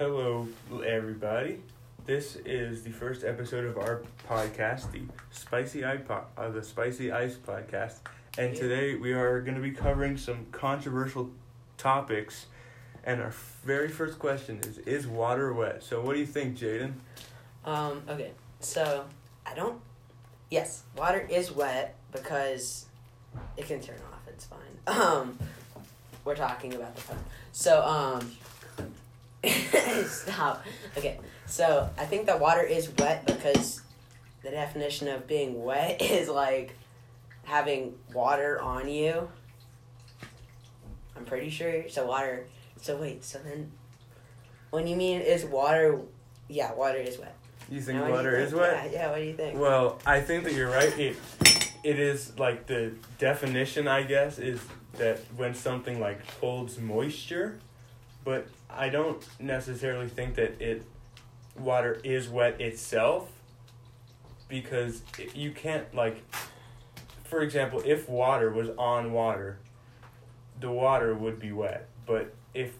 Hello, everybody. This is the first episode of our podcast, the Spicy Ice Podcast. And today we are going to be covering some controversial topics. And our very first question is water wet? So what do you think, Jaden? Okay. So, yes, water is wet because it can turn off. It's fine. We're talking about the phone. So, stop. Okay, so I think that water is wet because the definition of being wet is like having water on you. I'm pretty sure. So then when you mean is water, yeah, water is wet. You think water is wet? Yeah, what do you think? Well, I think that you're right. It is like the definition, I guess, is that when something like holds moisture, but I don't necessarily think that water is wet itself, because you can't, like, for example, if water was on water, the water would be wet. But if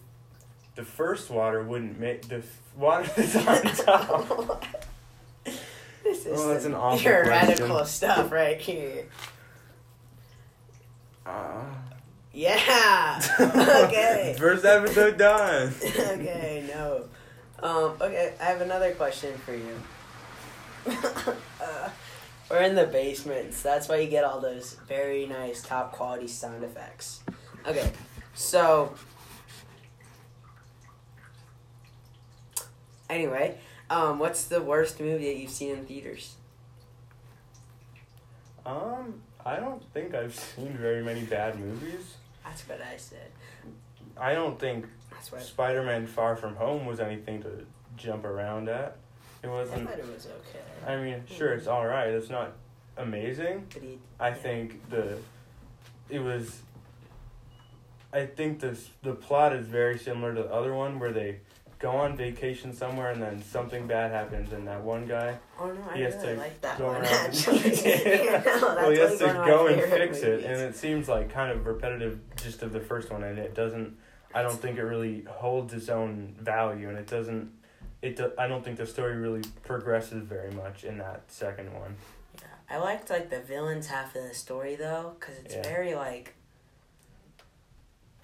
the first water wouldn't make, the water that's on top. This is an awful question. Radical stuff right here. Yeah. Okay. First episode done. Okay, no. Okay, I have another question for you. We're in the basement, so that's why you get all those very nice, top quality sound effects. Okay, so anyway, what's the worst movie that you've seen in theaters? I don't think I've seen very many bad movies. That's what I said. I don't think Spider-Man Far From Home was anything to jump around at. It wasn't. I thought it was okay. I mean, sure, it's all right. It's not amazing. But I think the plot is very similar to the other one where they go on vacation somewhere and then something bad happens and that one guy. Oh no, he has to go and fix it, and it seems like kind of repetitive just of the first one, and it doesn't. I don't think it really holds its own value, and it doesn't. I don't think the story really progresses very much in that second one. Yeah, I liked the villains half of the story though, because it's very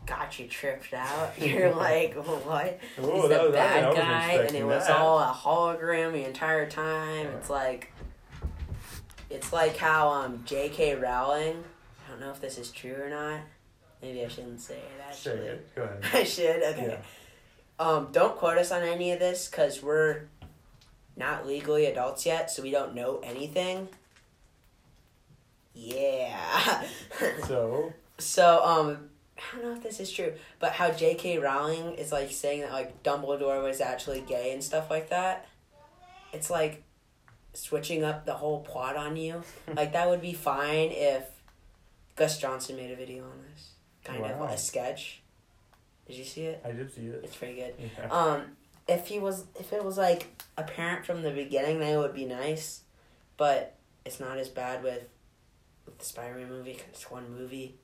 got you tripped out. You're like, what? Ooh, he's the bad guy, and it was all a hologram the entire time. Yeah. It's like how J.K. Rowling, I don't know if this is true or not. Maybe I shouldn't say it, actually. Say it. Go ahead. I should? Okay. Yeah. Don't quote us on any of this, because we're not legally adults yet, so we don't know anything. Yeah. So, I don't know if this is true, but how J.K. Rowling is, saying that, Dumbledore was actually gay and stuff like that. It's, switching up the whole plot on you. That would be fine if Gus Johnson made a video on this. Kind of a sketch. Did you see it? I did see it. It's pretty good. Yeah. If it was, apparent from the beginning, then it would be nice, but it's not as bad with the Spider-Man movie, because it's one movie.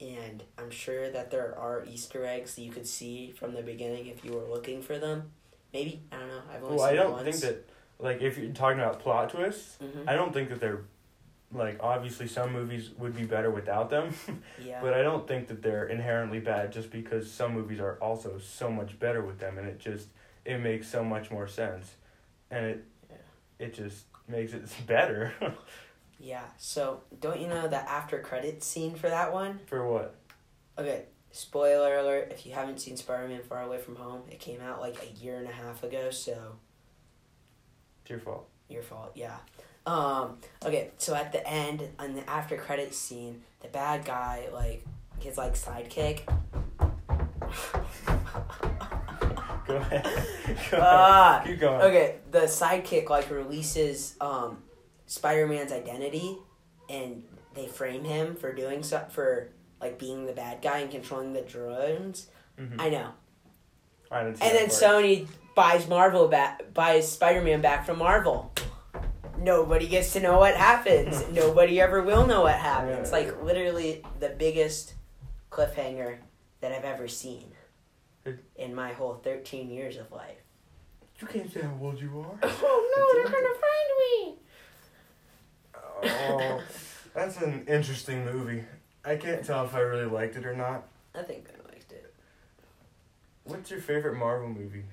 And I'm sure that there are Easter eggs that you could see from the beginning if you were looking for them. Maybe. I don't know. I've only seen them once. I don't think that, if you're talking about plot twists, mm-hmm. I don't think that they're, obviously some movies would be better without them. Yeah. But I don't think that they're inherently bad just because some movies are also so much better with them. And it makes so much more sense. And it just makes it better. Yeah, so don't you know the after credits scene for that one? For what? Okay, spoiler alert, if you haven't seen Spider-Man Far Away From Home, it came out a year and a half ago, so... It's your fault. Your fault, yeah. Okay, so at the end, on the after credits scene, the bad guy, his, sidekick... Go ahead. Keep going. Okay, the sidekick, releases, Spider-Man's identity, and they frame him for doing so, for being the bad guy and controlling the drones. Mm-hmm. I know. I didn't see and then part. Sony buys Spider-Man back from Marvel. Nobody gets to know what happens. Nobody ever will know what happens. Literally the biggest cliffhanger that I've ever seen. in my whole 13 years of life. You can't say how old you are. Oh, no, they're going to find me. Oh, that's an interesting movie. I can't tell if I really liked it or not. I think I liked it. What's your favorite Marvel movie?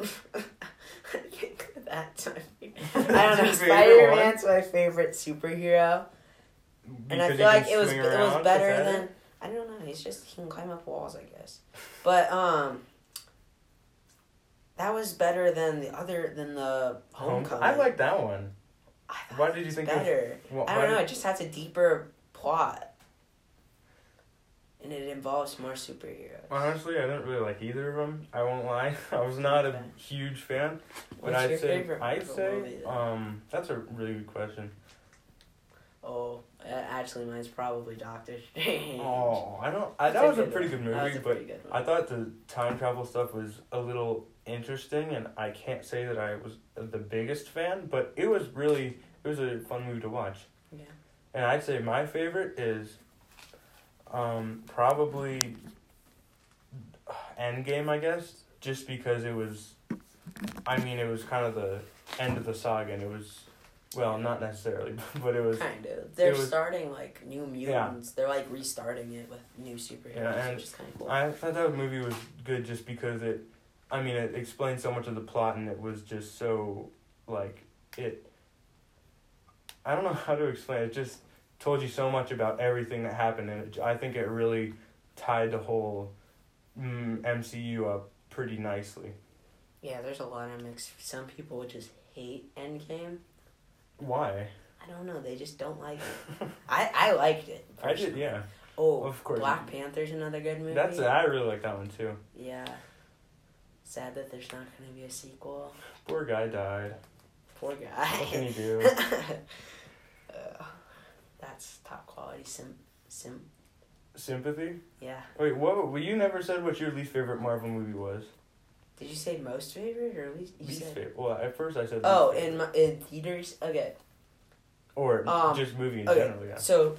I can't go that time. I don't know. Spider-Man's my favorite superhero. Because and I feel like it was better than... I don't know. He's just... He can climb up walls, I guess. But, that was better than the other... Than the Homecoming. I like that one. Why did you think better? I don't know. It just has a deeper plot. And it involves more superheroes. Honestly, I didn't really like either of them. I won't lie. I was not a huge fan. But I'd say... I'd say... That's a really good question. Oh... Actually, mine's probably Doctor Strange. Oh, I don't. That was a pretty good movie, but I thought the time travel stuff was a little interesting, and I can't say that I was the biggest fan, but it was a fun movie to watch. Yeah. And I'd say my favorite is, probably Endgame. I guess just because it was, I mean, it was kind of the end of the saga, and it was. Well, not necessarily, but it was... Kind of. They're starting, like, New Mutants. Yeah. They're, like, restarting it with new superheroes, which is kind of cool. I thought that movie was good just because it... I mean, it explained so much of the plot, and it was just so, like, it... I don't know how to explain it. It just told you so much about everything that happened, and I think it really tied the whole MCU up pretty nicely. Yeah, there's a lot of mixed... Some people would just hate Endgame. Why? I don't know. They just don't like it. I liked it. Personally. I did, yeah. Oh, of course. Black Panther's another good movie. That's it. I really like that one, too. Yeah. Sad that there's not going to be a sequel. Poor guy died. Poor guy. What can you do? That's top quality sympathy? Yeah. Wait, what? You never said what your least favorite Marvel movie was. Did you say most favorite or least? Favorite. Well, at first I said. Oh, least in theaters, okay. Or just movie in general, yeah. So,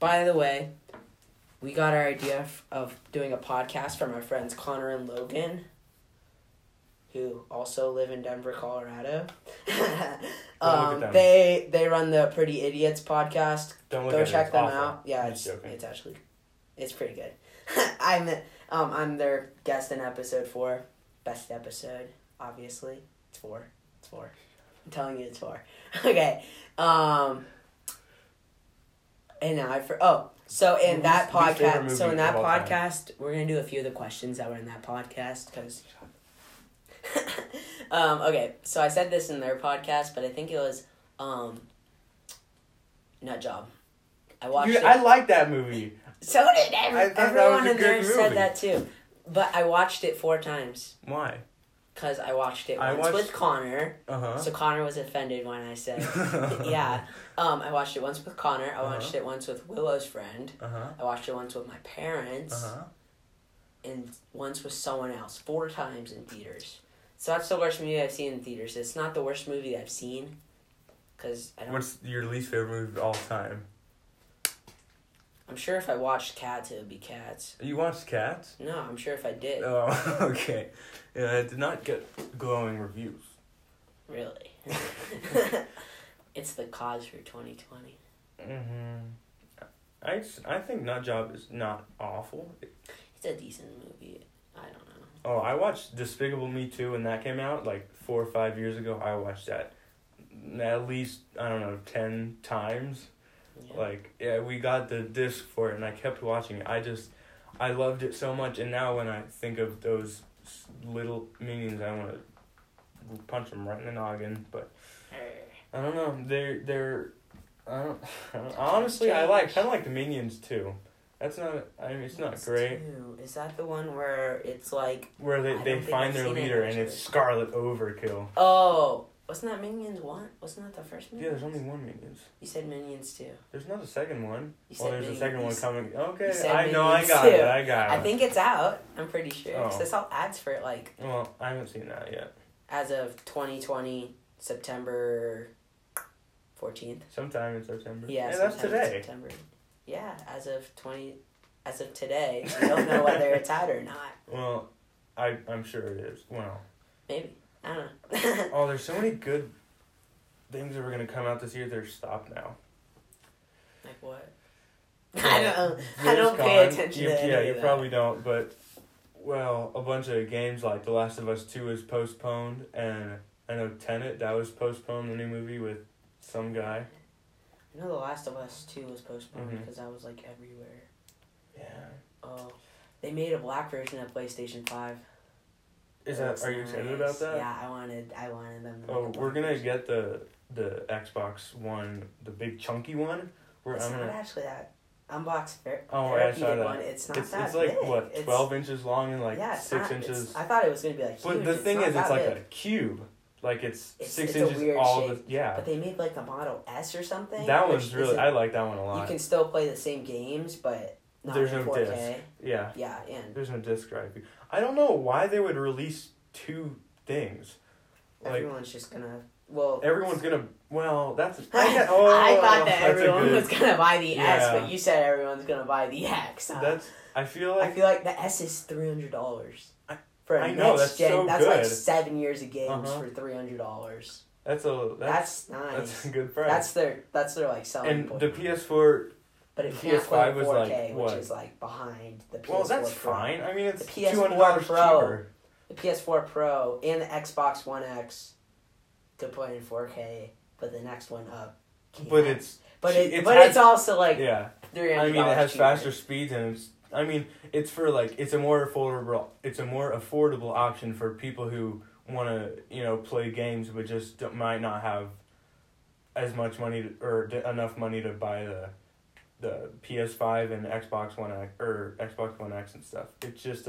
by the way, we got our idea of doing a podcast from our friends Connor and Logan, who also live in Denver, Colorado. They run the Pretty Idiots podcast. Don't look Go at check it. Them awful. Out. Yeah, I'm it's actually, it's pretty good. I'm their guest in episode 4. Best episode, obviously. It's 4. I'm telling you, it's 4. Okay. So in that podcast, we're gonna do a few of the questions that were in that podcast because. Okay, so I said this in their podcast, but I think it was Nut Job. I watched. Dude, I like that movie. So did everyone in there said that too. But I watched it 4 times. Why? Because I watched it once with Connor. Uh-huh. So Connor was offended when I said, yeah. I watched it once with Connor. I watched it once with Willow's friend. Uh-huh. I watched it once with my parents. Uh-huh. And once with someone else. 4 times in theaters. So that's the worst movie I've seen in theaters. It's not the worst movie I've seen. Cause I don't... What's your least favorite movie of all time? I'm sure if I watched Cats, it would be Cats. You watched Cats? No, I'm sure if I did. Oh, okay. Yeah, I did not get glowing reviews. Really? It's the cause for 2020. Mm-hmm. I think Nut Job is not awful. It's a decent movie. I don't know. Oh, I watched Despicable Me 2 when that came out, like 4 or 5 years ago. I watched that at least, I don't know, 10 times. Yeah. Like, yeah, we got the disc for it, and I kept watching it. I loved it so much, and now when I think of those little Minions, I want to punch them right in the noggin, but I don't know, honestly, I kind of like the Minions, too. That's not, I mean, it's not great. Too. Is that the one where it's like... Where they find their leader, and it's Scarlet Overkill. Oh, wasn't that Minions 1? Wasn't that the first Minions? Yeah, there's only one Minions. You said Minions 2. There's not a second one. There's a second one coming. Okay, I got it. I think it's out, I'm pretty sure. Because I saw ads for it, like... Well, I haven't seen that yet. As of 2020, September 14th. Sometime in September. Yeah, that's today. September. Yeah, as of today. I don't know whether it's out or not. Well, I'm sure it is. Well, maybe. I don't know. Oh, there's so many good things that were going to come out this year that are stopped now. Like what? I don't pay attention to that. Yeah, you probably don't, but, well, a bunch of games like The Last of Us 2 is postponed, and I know Tenet, that was postponed, the new movie with some guy. I know The Last of Us 2 was postponed because that was, like, everywhere. Yeah. Oh, they made a black version of PlayStation 5. Are you excited about that? Yeah, I wanted them to. Oh, we're going to get the Xbox One, the big chunky one. It's not actually that. It's not that big. It's like, what, 12 inches long and like 6 inches? I thought it was going to be like huge. But the thing is, it's like a cube. Like it's 6 it's inches all shape. The... Yeah. But they made like the Model S or something. That one's really... I like that one a lot. You can still play the same games, but not in 4K. There's no disc. Yeah. Yeah, and... There's no disc drive. I don't know why they would release two things. Like, everyone's just going to... Well, everyone's gonna. Well, that's. I thought that everyone was gonna buy the S, but you said everyone's gonna buy the X. Huh? That's. I feel like the S is $300 for a next gen. So that's good. Like 7 years of games for $300. That's nice. That's a good price. That's their like selling point. And the PS4. But it can't play 4K, like, which is like behind the PS4. Well, that's fine. I mean, it's the $200 cheaper. The PS4 Pro and the Xbox One X. Could play in 4K, but the next one up. But it's also like $300. I mean, it has cheaper. Faster speeds, and it's. I mean, it's for like It's a more affordable option for people who want to play games, but just might not have as much money enough money to buy the PS5 and Xbox One X and stuff. It's just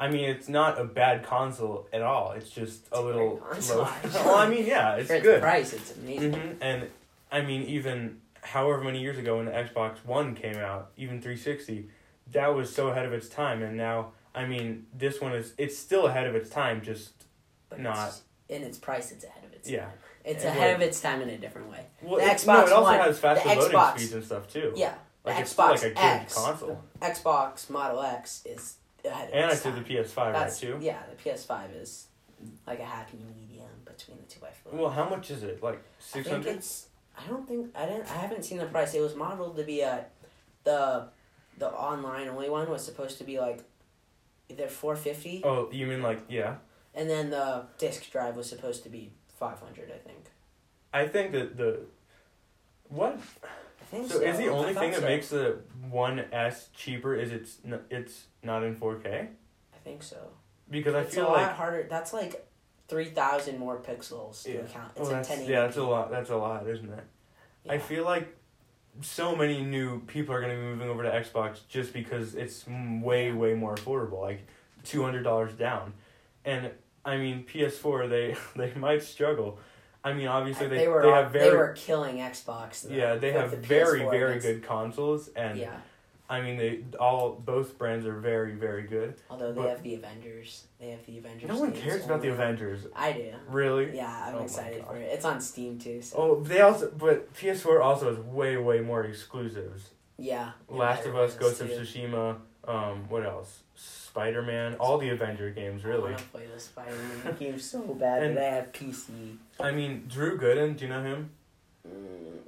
I mean, it's not a bad console at all. It's just a little low. Well, I mean, yeah, it's good. For its price, it's amazing. Mm-hmm. And, I mean, even however many years ago when the Xbox One came out, even 360, that was so ahead of its time. And now, I mean, this one it's still ahead of its time, just but not... in its price, it's ahead of its time. It's ahead of its time in a different way. Well, the Xbox One... it also has faster loading speeds and stuff, too. Yeah. Like the Xbox it's like a X, good console. Xbox Model X is ahead of its time. And I see the PS5, right, too? Yeah, the PS5 is like a happy medium between the two, I feel. Well, how much is it? Like $600? I haven't seen the price. It was modeled to be the online only one was supposed to be like either $450. Oh, you mean like, yeah. And then the disc drive was supposed to be $500, I think. I think that is the only thing that makes the 1S cheaper is it's not in 4K? I think so. Because I feel like... It's a lot harder. That's like 3,000 more pixels to account. It's in 1080p. Yeah, that's a lot, isn't it? Yeah. I feel like so many new people are going to be moving over to Xbox just because it's way, way more affordable. Like $200 down. And... I mean, PS4, they might struggle. I mean, obviously, they were killing Xbox. Though, yeah, they have very, very good consoles. And, I mean, both brands are very, very good. Although they have the Avengers. They have the Avengers. No one cares about the Avengers. I do. Really? Yeah, I'm excited for it. It's on Steam, too. So. Oh, but PS4 also has way, way more exclusives. Yeah. Last of Us, Ghost of Tsushima, what else? Spider-Man, all the Avenger games, really. I want to play the Spider-Man games so bad, and I have PC. I mean, Drew Gooden, do you know him?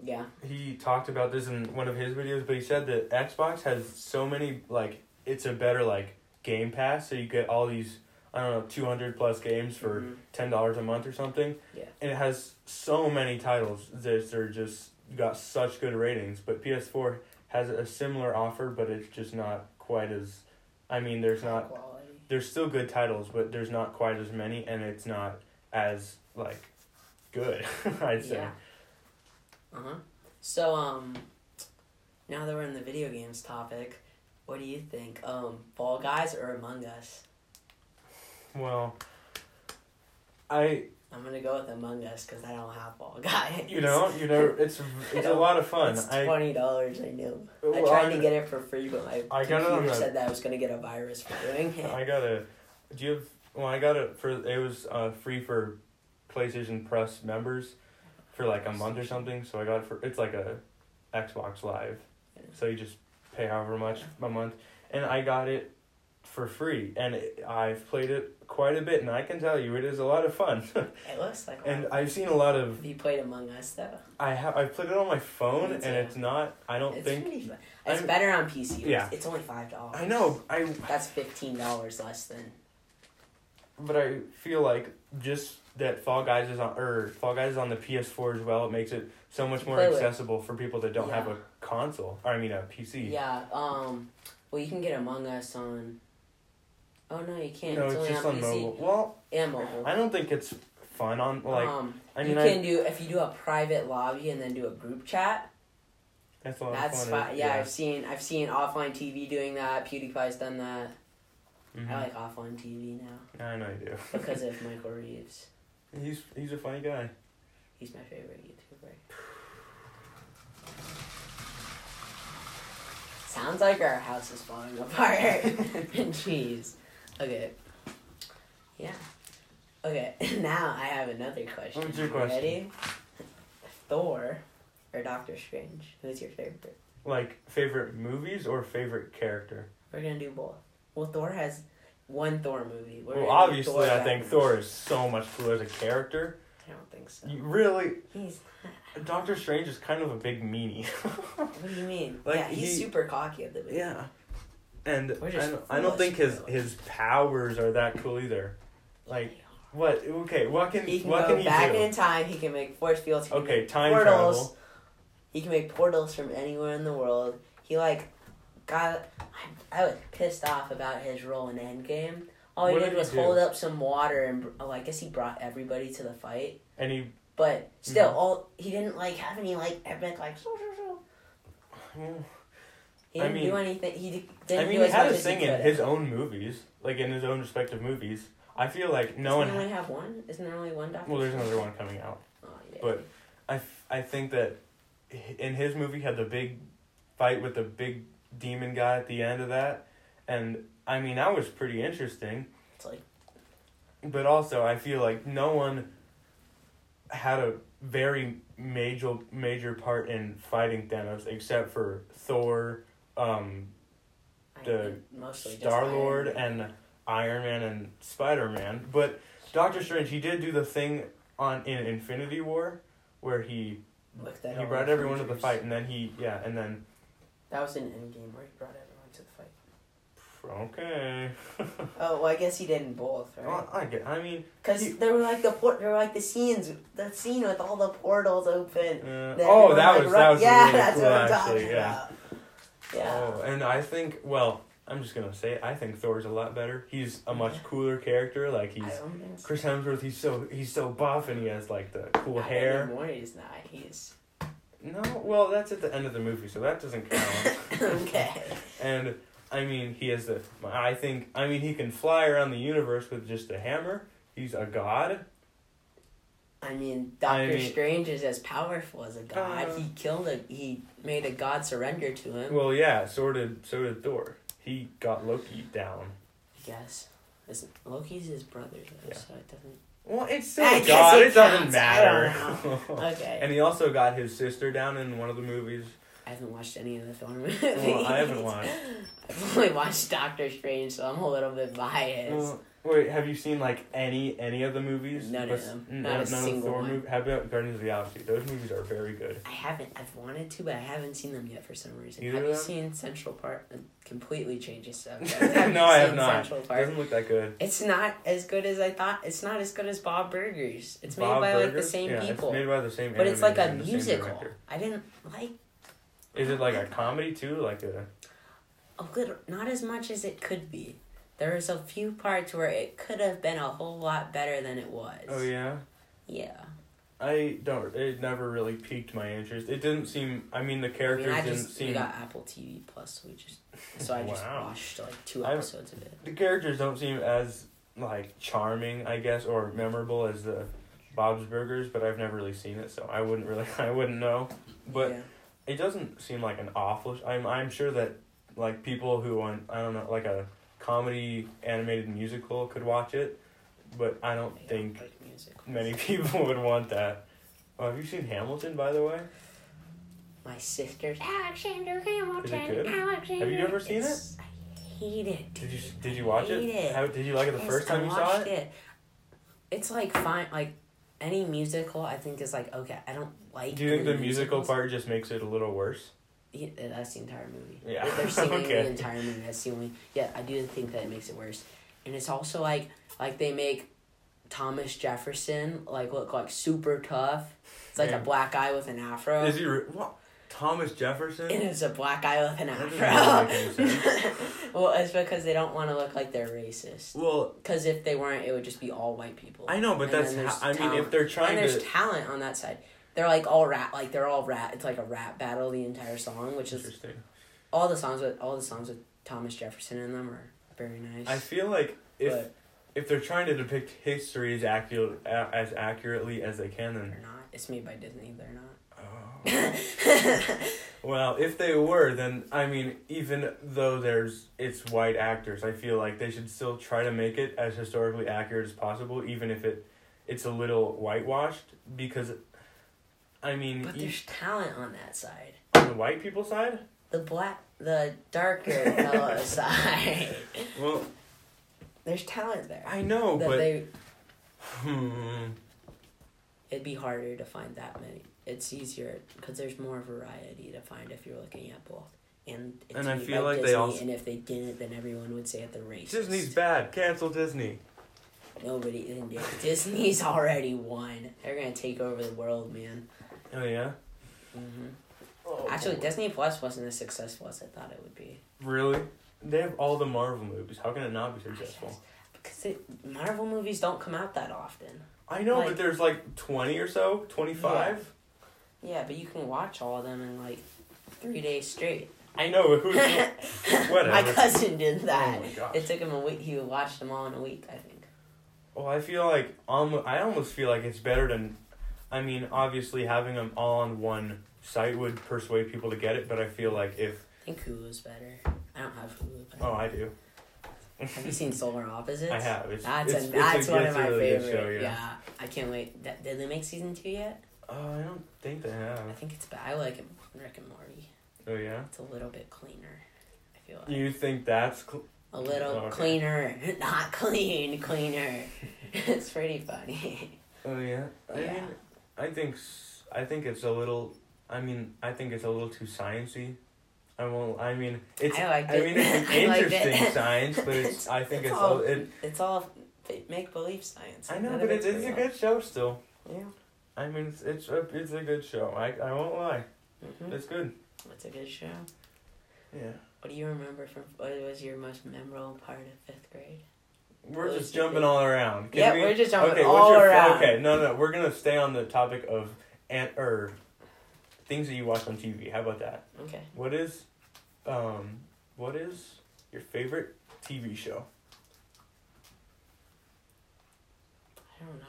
Yeah. He talked about this in one of his videos, but he said that Xbox has so many, like, it's a better, like, Game Pass, so you get all these, I don't know, 200-plus games for $10 a month or something. Yeah. And it has so many titles that are just got such good ratings, but PS4 has a similar offer, but it's just not quite as... I mean, there's still good titles, but there's not quite as many, and it's not as, like, good, I'd say. Yeah. Uh-huh. So, now that we're in the video games topic, what do you think? Fall Guys or Among Us? Well, I'm going to go with Among Us, because I don't have Fall Guys. It's a lot of fun. It's $20, I knew. Well, I tried to get it for free, but my computer said that I was going to get a virus for doing it. I got it for, it was free for PlayStation Plus members for like a month or something, so I got it for, it's like a Xbox Live. So you just pay however much a month. And I got it for free, and I've played it quite a bit, and I can tell you it is a lot of fun. It looks like one. And I've seen a lot of... Have you played Among Us, though? I've played it on my phone, and it's not... I don't think... Really fun. It's better on PC. Yeah. It's only $5. I know. That's $15 less than... But I feel like just that Fall Guys is on the PS4 as well. It makes it so much more accessible for people that don't have a console. Or, I mean, a PC. Yeah, well, you can get Among Us on... Oh, no, you can't. No, it's just on mobile. Well, and mobile. I don't think it's fun on, like... if you do a private lobby and then do a group chat... That's a lot of fun. Yeah, I've seen offline TV doing that. PewDiePie's done that. Mm-hmm. I like offline TV now. I know you do. Because of Michael Reeves. He's a funny guy. He's my favorite YouTuber. Sounds like our house is falling apart. Jeez. Okay. Yeah. Okay, now I have another question. What's your question? Ready? Thor or Doctor Strange? Who's your favorite? Like, favorite movies or favorite character? We're going to do both. Well, Thor has one Thor movie. Well, obviously, I think Thor is so much cooler as a character. I don't think so. You really? He's not. Doctor Strange is kind of a big meanie. What do you mean? Like, yeah, he's super cocky at the beginning. Yeah. And I don't think his powers are that cool either. Like, what? Okay, what can he do? He can go back in time. He can make force fields. He can make portals. He can make portals from anywhere in the world. He, like... I was pissed off about his role in Endgame. All he did was hold up some water, and I guess he brought everybody to the fight. But still, he didn't have any epic He didn't do anything. He didn't. I mean, he had to sing in his own movies, in his own respective movies. I feel like no one. Doesn't only have one? Isn't there only one Doctor? Well, there's another one coming out. Oh, yeah. But I think that in his movie had the big fight with the big demon guy at the end of that, and I mean that was pretty interesting. But also I feel like no one had a very major part in fighting Thanos except for Thor, the Star-Lord and Iron Man and Spider-Man. But Doctor Strange, he did do the thing in Infinity War where he brought everyone to the fight, and then that was in Endgame where he brought everyone to the fight. Okay. Oh, well, I guess he did in both, right? Well, because there were the scenes, that scene with all the portals open. That was really cool, that's what I'm talking about. Yeah. Oh, and I think, I'm just gonna say it, I think Thor's a lot better. He's a much cooler character. Chris Hemsworth. He's so buff, and he has the cool hair. Rick and Morty's not. He's. No, well, that's at the end of the movie, so that doesn't count. Okay. And, he has the... he can fly around the universe with just a hammer. He's a god. Doctor Strange is as powerful as a god. He made a god surrender to him. Well, yeah, so did Thor. He got Loki down. I guess. Loki's his brother, though, so it doesn't... Well, it's still God. It doesn't matter. Okay. And he also got his sister down in one of the movies. I haven't watched any of the Thor movies. Well, I haven't watched. I've only watched Doctor Strange, so I'm a little bit biased. Well, wait, have you seen any of the movies? None of them. Not a single one. How about Guardians of the Galaxy? Those movies are very good. I haven't. I've wanted to, but I haven't seen them yet for some reason. Have you seen Central Park? Completely changes subject. No, I have not. It doesn't look that good. It's not as good as I thought. It's not as good as Bob's Burgers. It's made by the same people. It's made by the same people. But it's like a musical. I didn't like. Is it like a comedy too? A little, not as much as it could be. There was a few parts where it could have been a whole lot better than it was. Oh, yeah? Yeah. It never really piqued my interest. It didn't seem... the characters didn't seem... We got Apple TV+, so I just watched, 2 episodes of it. The characters don't seem as, charming, I guess, or memorable as the Bob's Burgers, but I've never really seen it, so I wouldn't know. But it doesn't seem like an awful... I'm sure that, people who want... I don't know, a... comedy animated musical could watch it, but I don't think many people would want that. Oh, have you seen Hamilton, by the way? My sister's Alexander Hamilton. Is it good? Have you ever seen it? I hate it. Dude. Did you watch it? How did you like it the first time you saw it? It's like fine. Like any musical, I think is like okay. I don't like. Do you think the musical part just makes it a little worse? Yeah, that's the entire movie. Yeah, if they're singing the entire movie. That's the only. Yeah, I do think that it makes it worse, and it's also like they make Thomas Jefferson look like super tough. It's like a black guy with an afro. Is he what? Thomas Jefferson? It is a black guy with an afro. Well, it's because they don't want to look like they're racist. Well, because if they weren't, it would just be all white people. I know, but that's if they're trying to. And there's talent on that side. They're all rap. It's like a rap battle the entire song, which is interesting. All the songs with Thomas Jefferson in them are very nice. I feel like if they're trying to depict history as accurately as they can, then they're not. It's made by Disney. They're not. Well, if they were, then even though it's white actors, I feel like they should still try to make it as historically accurate as possible, even if it's a little whitewashed, because but there's talent on that side. On the white people side? The darker fellow side. Well, there's talent there. I know, but it'd be harder to find that many. It's easier because there's more variety to find if you're looking at both. And I feel like Disney, they also. And if they didn't, then everyone would say that they're racist. Disney's bad. Cancel Disney. Nobody. Disney's already won. They're gonna take over the world, man. Oh yeah. Mhm. Oh, actually, boy. Disney Plus wasn't as successful as I thought it would be. Really? They have all the Marvel movies. How can it not be successful? Because Marvel movies don't come out that often. I know, but there's 20 or so, 25. Yeah. Yeah, but you can watch all of them in 3 days straight. I know, but whatever. My cousin did that. Oh my gosh. It took him a week. He watched them all in a week, I think. Well, I feel like I almost feel like it's better than. Obviously having them all on one site would persuade people to get it, but I feel like if. I think Hulu's better. I don't have Hulu. But I do. Have you seen Solar Opposites? I have. That's one of my favorites. Yeah, I can't wait. Did they make season 2 yet? I don't think they have. I think it's bad. I like it more than Rick and Morty. Oh, yeah? It's a little bit cleaner, I feel like. You think that's... a little cleaner. Not clean. Cleaner. It's pretty funny. Oh, yeah? I think it's a little... I think it's a little too sciencey. It's... I liked it. It's an interesting science, but it's... I think it's all... It's all make-believe science. I know, but it's a good show still. Yeah. It's a good show. I won't lie. Mm-hmm. It's good. It's a good show. Yeah. What do you remember what was your most memorable part of 5th grade? We're just jumping all around. We're just jumping all around. Okay, no. We're going to stay on the topic of things that you watch on TV. How about that? Okay. What is your favorite TV show?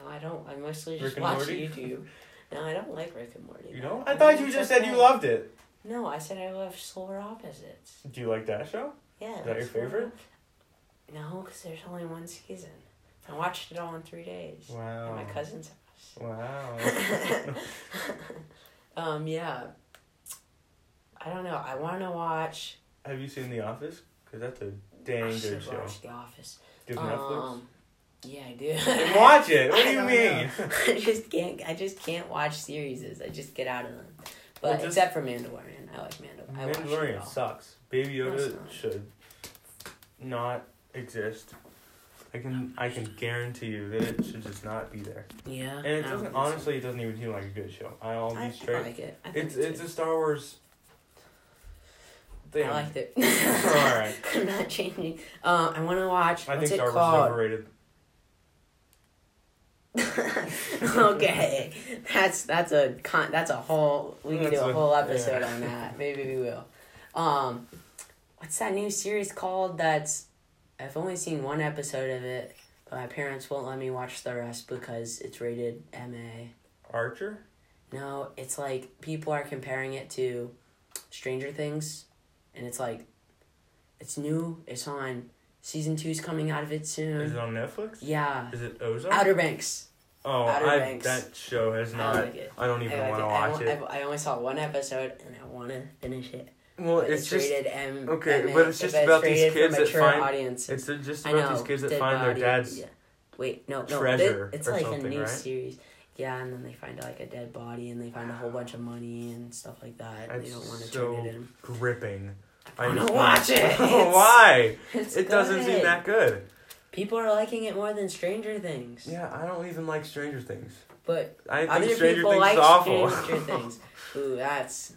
I don't know. I mostly just watch YouTube. No, I don't like Rick and Morty. You don't? I thought you just said you loved it. No, I said I love Solar Opposites. Do you like that show? Yeah. Is that your favorite? No, because there's only one season. I watched it all in 3 days. Wow. At my cousin's house. Wow. Yeah. I don't know. I want to watch... Have you seen The Office? Because that's a dang good show. I should watch The Office. Do Netflix? Yeah, I do. Then watch it. What do you mean? I just can't watch series. I just get out of them. But except for Mandalorian. I like Mandalorian. Mandalorian sucks. Baby Yoda should not exist. I can guarantee you that it should just not be there. Yeah. And it doesn't even seem like a good show. I like it. It's a Star Wars thing. I liked it. Alright. I'm not changing. I wanna watch I what's think Star Wars called? Is overrated. Okay, that's a whole. We can do a whole episode on that. Maybe we will. What's that new series called? I've only seen one episode of it, but my parents won't let me watch the rest because it's rated MA. Archer? No, it's people are comparing it to Stranger Things, and it's new. It's on. Season 2's coming out of it soon. Is it on Netflix? Yeah. Is it Ozark? Outer Banks. Oh, that show has not... I don't even want to watch it. I only saw one episode, and I want to finish it. Well, it's just okay, but it's just about these kids that find. It's just about these kids that find their dad's. Yeah. Wait, no, treasure. It's like a new series. Yeah, and then they find like a dead body, and they find a whole bunch of money and stuff like that. That's they don't want to turn it in. Gripping. I don't watch it. Why? It doesn't seem that good. People are liking it more than Stranger Things. Yeah, I don't even like Stranger Things. But I think Stranger Things is awful. Stranger Things. Ooh, that's.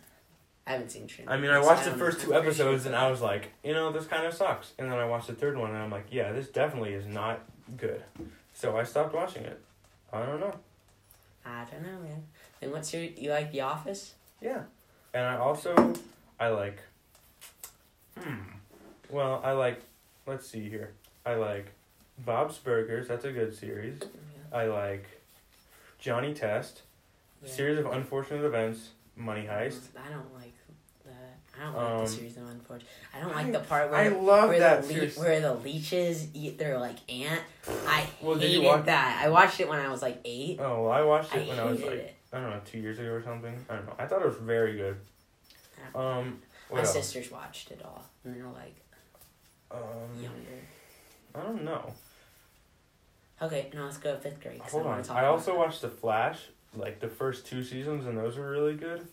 I haven't seen Stranger Things. I mean, I watched the first two episodes and I was like, you know, this kind of sucks. And then I watched the third one and I'm like, yeah, this definitely is not good. So I stopped watching it. I don't know, man. And you like The Office? Yeah. And I like Bob's Burgers. That's a good series. Yeah. I like Johnny Test. Yeah. Series of Unfortunate Events. Money Heist. I don't like that. I don't like the series of Unfortunate. I don't like the part where the leeches eat their like aunt. I hated that. I watched it when I was like 8. Oh, well, I watched it when I was like I don't know, 2 years ago or something. I don't know. I thought it was very good. My sisters watched it all, and they were like younger. I don't know. Okay, now let's go to 5th grade. Hold on. I also watched The Flash, like the first 2 seasons, and those were really good.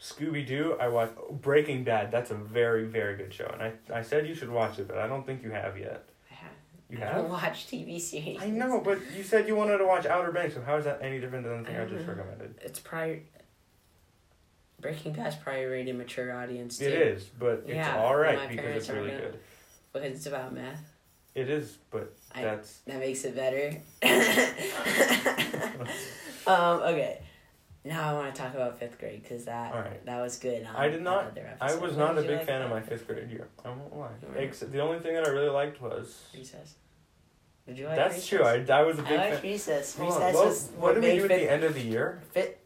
Scooby-Doo, I watched Breaking Bad. That's a very, very good show, and I said you should watch it, but I don't think you have yet. I have. I don't watch TV series. I know, but you said you wanted to watch Outer Banks, so how is that any different than the thing I just recommended? It's probably... Breaking Bad's probably rated mature audience, too. It is, but it's alright because it's really good. Because it's about math. It is, but that's... That makes it better. Okay. Now I want to talk about 5th grade, because that was good. I did not... I was not a big fan of my 5th grade year. I won't lie. Except the only thing that I really liked was... Recess. Did you like Recess? That's true. I was a big fan. I liked Recess. Recess was... What did we do at the end of the year?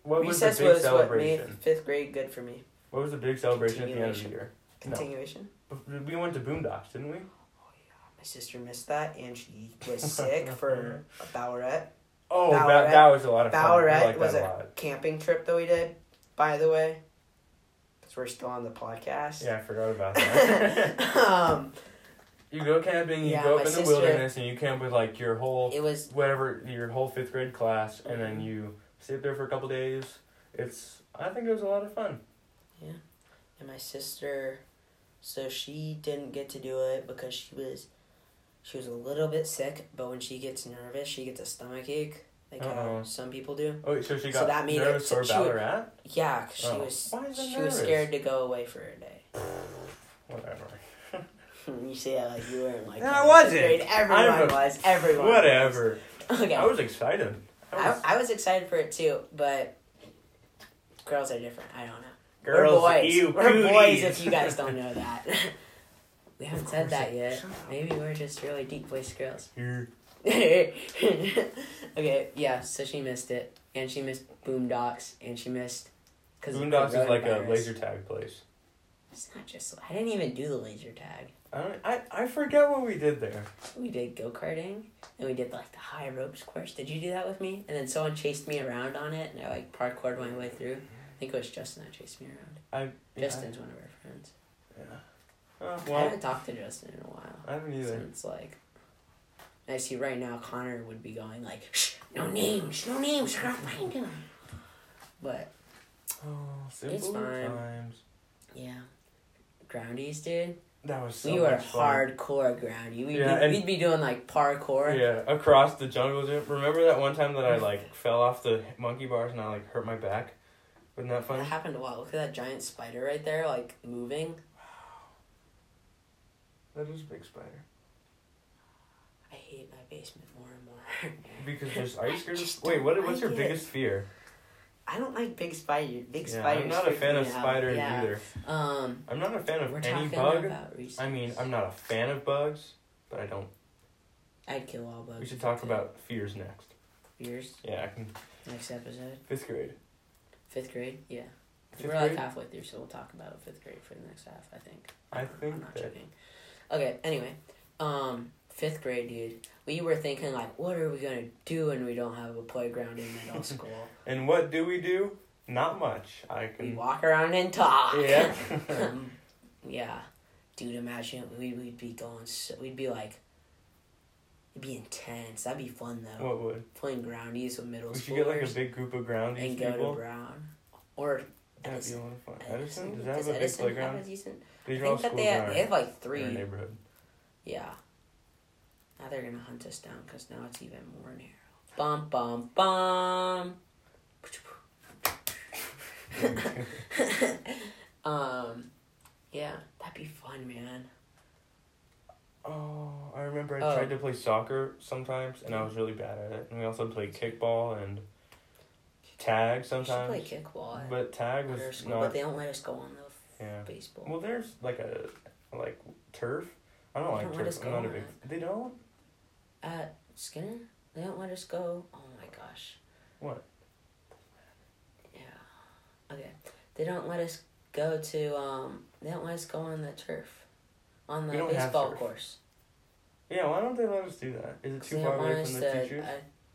Recess was what made 5th grade good for me. What was the big celebration at the end of the year? Continuation. We went to Boondocks, didn't we? My sister missed that, and she was sick for a Bachelorette. Oh, that was a lot of fun. Bachelorette was a camping trip that we did, by the way, because we're still on the podcast. Yeah, I forgot about that. You go camping, go up in the wilderness, and you camp with like your whole 5th grade class, and then you sit there for a couple days. I think it was a lot of fun. Yeah, and my sister, so she didn't get to do it because she was a little bit sick, but when she gets nervous, she gets a stomach ache, like how some people do. Oh, so she got nervous for Ballarat? Yeah, because she was scared to go away for a day. Whatever. You say that like you weren't like... No, I wasn't. Everyone whatever. Was. Okay. I was excited. I was excited for it too, but girls are different. I don't know. Girls, we're boys. We're boys if you guys don't know that. We haven't said that yet. Maybe we're just really deep voiced girls. Yeah. Okay, yeah, so she missed it. And she missed Boondocks. And she missed... Boondocks is like a laser tag place. It's not just... I didn't even do the laser tag. I forget what we did there. We did go-karting. And we did like the high ropes course. Did you do that with me? And then someone chased me around on it. And I like parkoured my way through. I think it was Justin that chased me around. Justin's one of our friends. Yeah. I haven't talked to Justin in a while. I haven't either. Since like, I see right now Connor would be going like, shh, no names, I gotta find him. But it's fine. Times. Yeah, groundies, dude. That was so much fun. We were hardcore groundy. We'd be doing like parkour. Yeah, across the jungle. Remember that one time that I like fell off the monkey bars and I like hurt my back? Wasn't that fun? That happened a lot. Look at that giant spider right there, like moving. That is a big spider. I hate my basement more and more. Because there's ice cream? Wait, what's your biggest fear? I don't like big spiders. I'm not a fan of spiders either. I'm not a fan of any bug. I mean, I'm not a fan of bugs, but I don't... I'd kill all bugs. We should talk about fears next. Fears? Yeah, I can... Next episode? 5th grade. 5th grade? Yeah. We're like halfway through, so we'll talk about 5th grade for the next half, I think. I'm not joking. Okay, anyway, 5th grade, dude, we were thinking, like, what are we going to do when we don't have a playground in middle school? And what do we do? Not much. I can... We walk around and talk. Yeah. Yeah. Dude, imagine we'd be going... So, we'd be like... It'd be intense. That'd be fun, though. What would? Playing groundies with middle schoolers. We should get, like, a big group of groundies and people. And go to Brown. Or... That'd be a lot of fun. Edison? Does that have a big playground? Have a decent... These I think that they have, like, three. In our neighborhood. Yeah. Now they're going to hunt us down, because now it's even more narrow. Bum, bum, bum. Yeah, that'd be fun, man. Oh, I remember I tried to play soccer sometimes, and I was really bad at it. And we also played kickball and tag sometimes. We should play kickball. But tag was school, not... But they don't let us go on the baseball. Well, there's like turf. I don't like turf. They don't? At Skinner? They don't let us go. Oh, my gosh. What? Yeah. Okay. They don't let us go to, they don't let us go on the turf. On the baseball course. Yeah, why don't they let us do that? Is it too far away from the teachers?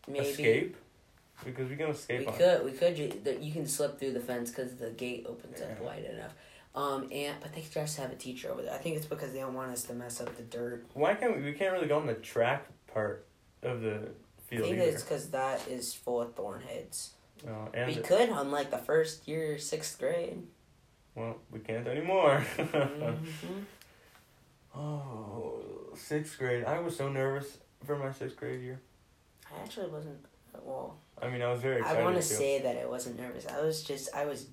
Maybe. Escape? Because we can escape We could. You can slip through the fence because the gate opens up wide enough. But they just have a teacher over there. I think it's because they don't want us to mess up the dirt. Why can't we can't really go on the track part of the field either? I think it's because that is full of thorn heads. Oh, and we could on, like, the first year, 6th grade. Well, we can't anymore. Oh, 6th grade. I was so nervous for my 6th grade year. I actually wasn't, well... I mean, I was very excited. I want to say that I wasn't nervous. I was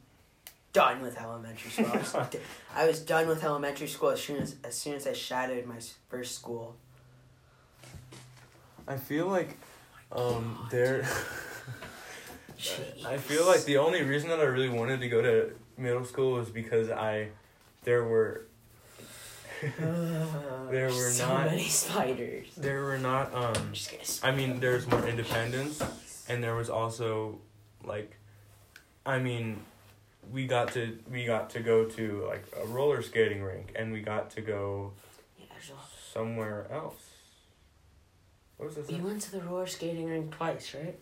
done with elementary school. I was done with elementary school as soon as I shadowed my first school. I feel like, there... Jeez. I feel like the only reason that I really wanted to go to middle school was because there was more independence, and there was also, like, I mean, we got to go to, like, a roller skating rink, and we got to go somewhere else. What was this? We went to the roller skating rink twice, right?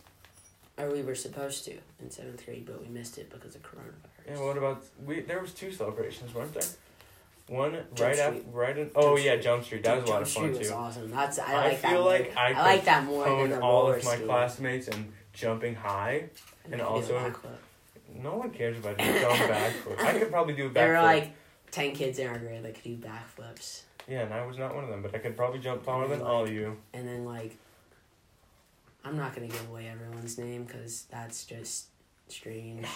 Or we were supposed to in 7th grade, but we missed it because of coronavirus. And what about... There was 2 celebrations, weren't there? One Jump right after... Right in, oh, Jump yeah, Jump Street. That Jump was a lot of fun, too. Jump Street was awesome. That's, I like that more than the all of my classmates and jumping high. And also... No one cares about doing backflips. I could probably do a backflip. There were, like, 10 kids in our grade that could do backflips. Yeah, and I was not one of them, but I could probably jump taller than all of you. And then, like... I'm not going to give away everyone's name because that's just strange.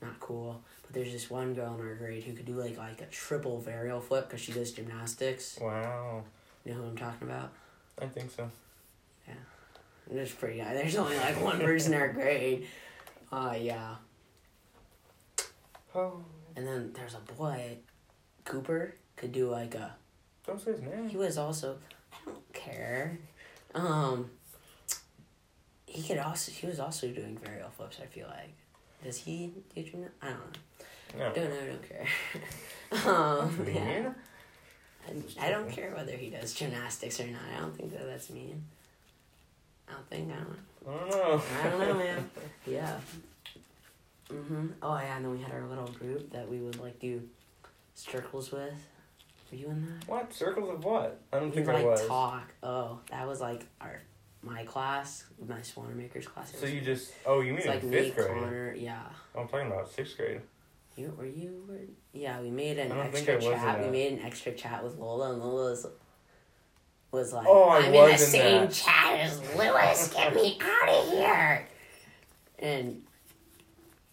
Not cool. But there's this one girl in our grade who could do like a triple varial flip because she does gymnastics. Wow. You know who I'm talking about? I think so. Yeah. There's pretty high. There's only like one person in our grade. Yeah. Oh. And then there's a boy, Cooper, could do like a... Don't say his name. He was also... I don't care. He was also doing varial flips, I feel like. Does he do gymnastics? I don't know. No. Don't know, I don't care. Yeah. I don't care whether he does gymnastics or not. I don't think that's mean. I don't know. I don't know, man. Yeah. Oh, yeah, and then we had our little group that we would, like, do circles with. Were you in that? What? Circles of what? I don't think I was. Like, talk. Oh, that was, like, my class, my Swanamaker's class. So you just... Oh, you mean like in 5th grade? Connor, yeah. I'm talking about 6th grade. We made an extra chat. We made an extra chat with Lola, and Lola was like, oh, I'm in the same chat as Lewis. Get me out of here. And,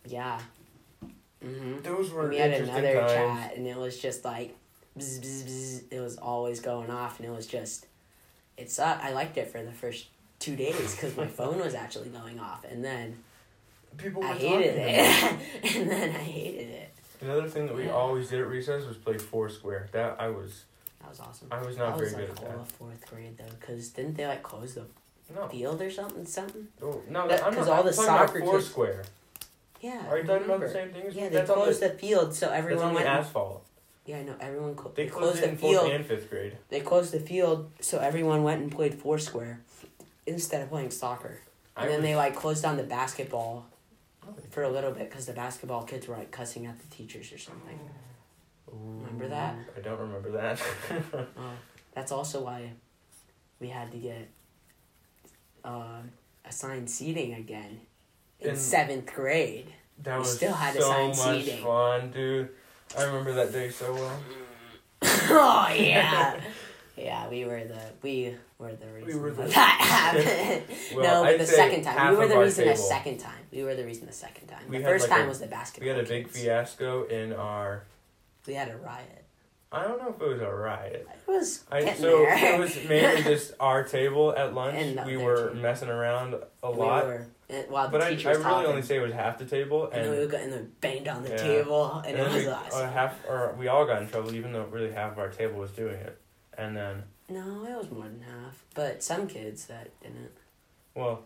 yeah. Those were interesting times. We had another chat, and it was just like... Bzz, bzz, bzz. It was always going off, and it was just... I liked it for the first 2 days because my phone was actually going off, and then I hated it. Another thing that we always did at recess was play Foursquare. That was awesome. I was not very good at that. I was all of 4th grade though, because didn't they like close the field or something? Oh no, because all the soccer kids. Foursquare. Yeah. Are you talking about the same thing? Yeah, they closed the field so everyone went asphalt. Yeah, I know. They closed the field in 4th and 5th grade. They closed the field, so everyone went and played Foursquare instead of playing soccer. And then they, like, closed down the basketball for a little bit because the basketball kids were like cussing at the teachers or something. Ooh, remember that? I don't remember that. That's also why we had to get assigned seating again in 7th grade. That was still had so much seating. Fun, dude. I remember that day so well. Oh, yeah. Yeah, we were the reason that happened. Well, no, the second time. We were the reason the second time. The first time was the basketball. We had a big fiasco in our... We had a riot. I don't know if it was a riot. It was It was mainly just our table at lunch. We were messing around a lot. But I really only say it was half the table. And then we got banged on the table, and it was us. We all got in trouble, even though really half of our table was doing it. And then... No, it was more than half. But some kids that didn't. Well...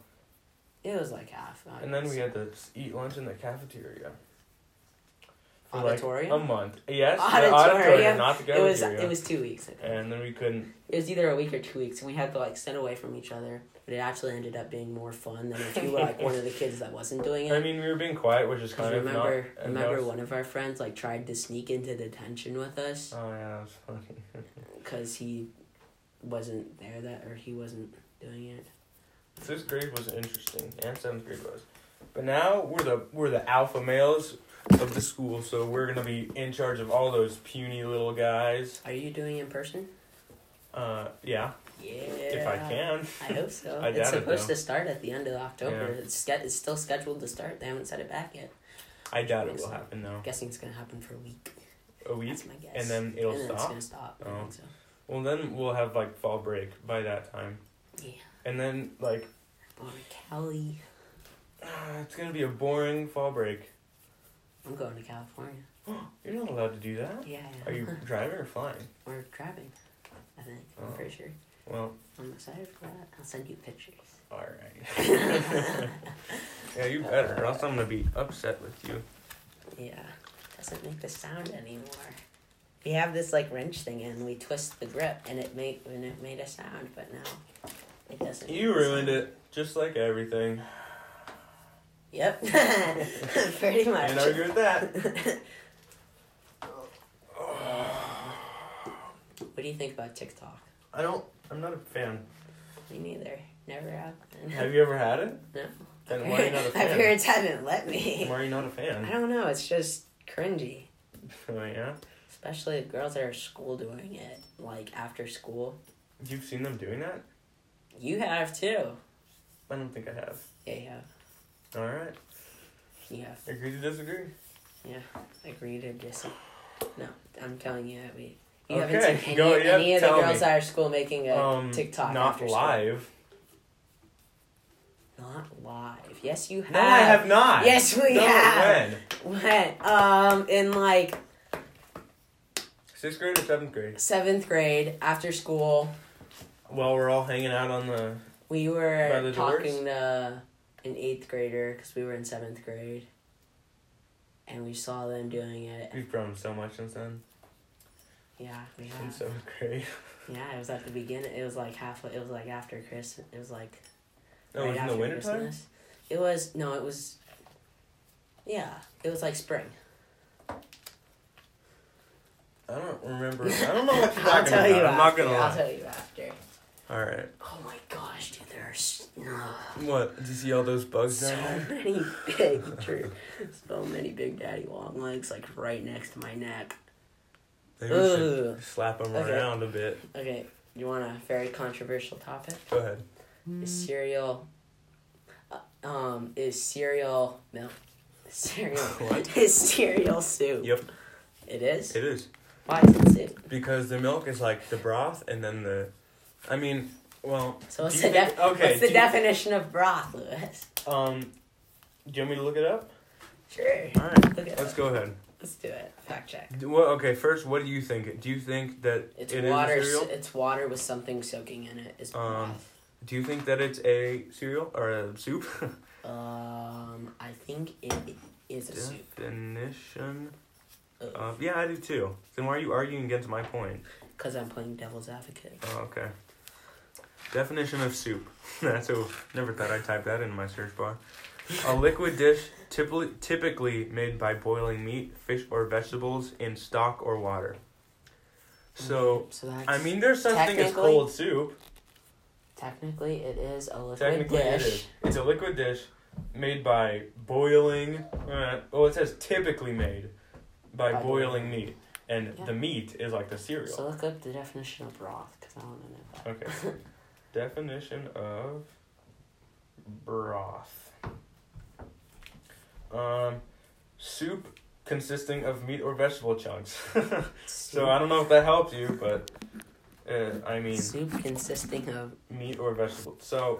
It was like half. And then we had to eat lunch in the cafeteria. For auditorium? Like a month. Yes, auditorium, not the cafeteria. It was 2 weeks, I think. And then we couldn't... It was either a week or 2 weeks, and we had to, sit away from each other. But it actually ended up being more fun than if you were, one of the kids that wasn't doing it. I mean, we were being quiet, which is kind of not... Remember one of our friends, tried to sneak into detention with us? Oh, yeah, that was funny. Because he wasn't there or he wasn't doing it. 6th grade was interesting, and 7th grade was. But now we're the alpha males of the school, so we're gonna be in charge of all those puny little guys. Are you doing it in person? Yeah. Yeah. If I can. I hope so. It's supposed to start at the end of October. Yeah. It's still scheduled to start. They haven't set it back yet. I doubt it will happen though. I'm guessing it's gonna happen for a week. A week. That's my guess. And then it'll stop. It's gonna stop. Oh. I think so. Well, then we'll have fall break by that time. Yeah. And then boring Cali. It's gonna be a boring fall break. I'm going to California. You're not allowed to do that? Yeah. Are you driving or flying? We're driving, I think. Oh. I'm pretty sure. Well. I'm excited for that. I'll send you pictures. All right. Yeah, you better. Or else I'm gonna be upset with you. Yeah. Doesn't make the sound anymore. We have this wrench thing and we twist the grip and it made a sound, but now it doesn't. You ruined it, just like everything. Yep. Pretty much. Can't argue with that. What do you think about TikTok? I'm not a fan. Me neither. Never have been. Have you ever had it? No. Then why are you not a fan? My parents haven't let me. Why are you not a fan? I don't know, it's just cringy. Oh yeah? Especially the girls that are at school doing it, after school. You've seen them doing that? You have, too. I don't think I have. Yeah, you have. All right. You have. Agree to disagree? Yeah, agree to disagree. No, I'm telling you that we... You haven't seen any of the girls at our school making a TikTok after school. Not live. Yes, you have. No, I have not. Yes, we have. When? In, 6th grade or 7th grade? 7th grade, after school. Well, we're all hanging out on the... We were talking to an 8th grader, because we were in 7th grade. And we saw them doing it. We've grown so much since then. Yeah, we have. In 7th grade. Yeah, it was at the beginning. It was halfway. It was after Christmas. It was Oh, right, it was in the winter time? It was... No, it was... Yeah, it was spring. I don't remember. I don't know what you're talking about. I'm not going to lie. I'll tell you after. All right. Oh, my gosh, dude. What? Did you see all those bugs down there? So many big daddy long legs, right next to my neck. Maybe we should slap them around a bit. Okay. You want a very controversial topic? Go ahead. Is cereal soup? Yep. It is? It is. Why is it soup? Because the milk is the broth and then So what's the definition of broth, Lewis? Do you want me to look it up? Sure. All right. Let's go ahead. Let's do it. Fact check. First, what do you think? Do you think that it is cereal? It's water with something soaking in it is broth. Do you think that it's a cereal or a soup? I think it is a soup. Definition... yeah, I do too. Then why are you arguing against my point? Because I'm playing devil's advocate. Oh, okay. Definition of soup. Never thought I'd type that in my search bar. A liquid dish typically made by boiling meat, fish, or vegetables in stock or water. So I mean, there's such thing as cold soup. Technically, it is a liquid dish. It's a liquid dish made by boiling... well, it says typically made by boiling meat. And the meat is like the cereal. So look up the definition of broth, because I want to know that. Okay. Definition of broth. Soup consisting of meat or vegetable chunks. So I don't know if that helps you, but I mean, soup consisting of meat or vegetables. So,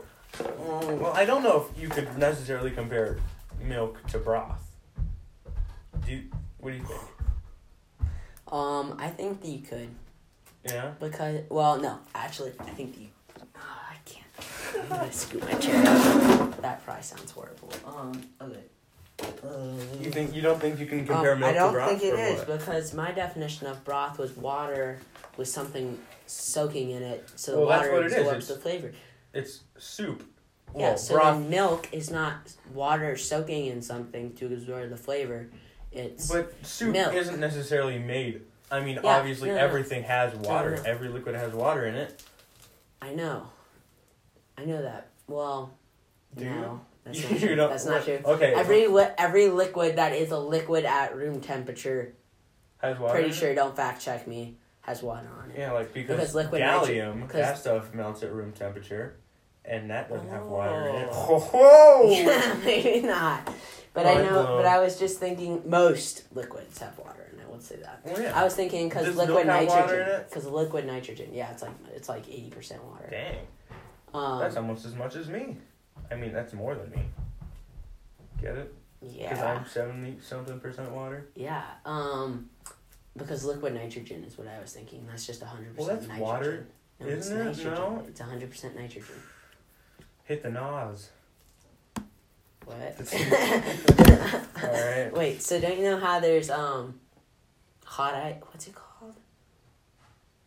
well, I don't know if you could necessarily compare milk to broth. What do you think? I think that you could. Yeah. Because I think that you. I can't. I'm gonna scoot my chair up. That probably sounds horrible. Okay. You don't think you can compare milk to broth? I don't think it is, because my definition of broth was water with something soaking in it, so the water absorbs the flavor. It's soup. Yeah, so then milk is not water soaking in something to absorb the flavor. But soup isn't necessarily made. I mean, obviously everything has water. No. Every liquid has water in it. I know that. Well, do you? That's not true. Okay. Every liquid that is a liquid at room temperature has water. Pretty sure, don't fact check me, has water on it. Yeah, like because liquid gallium, that stuff melts at room temperature, and that doesn't have water in it. Oh. Yeah, maybe not. But I was just thinking most liquids have water in it. I would say that. Well, yeah. I was thinking liquid nitrogen. Yeah, it's like 80% water. Dang. That's almost as much as me. I mean, that's more than me. Get it? Yeah. Because I'm 70-something% water? Yeah. Because liquid nitrogen is what I was thinking. That's just 100% nitrogen. Well, that's nitrogen. Water. No, isn't it? Nitrogen. No? It's 100% nitrogen. Hit the nose. What? All right. Wait, so don't you know how there's hot ice? What's it called?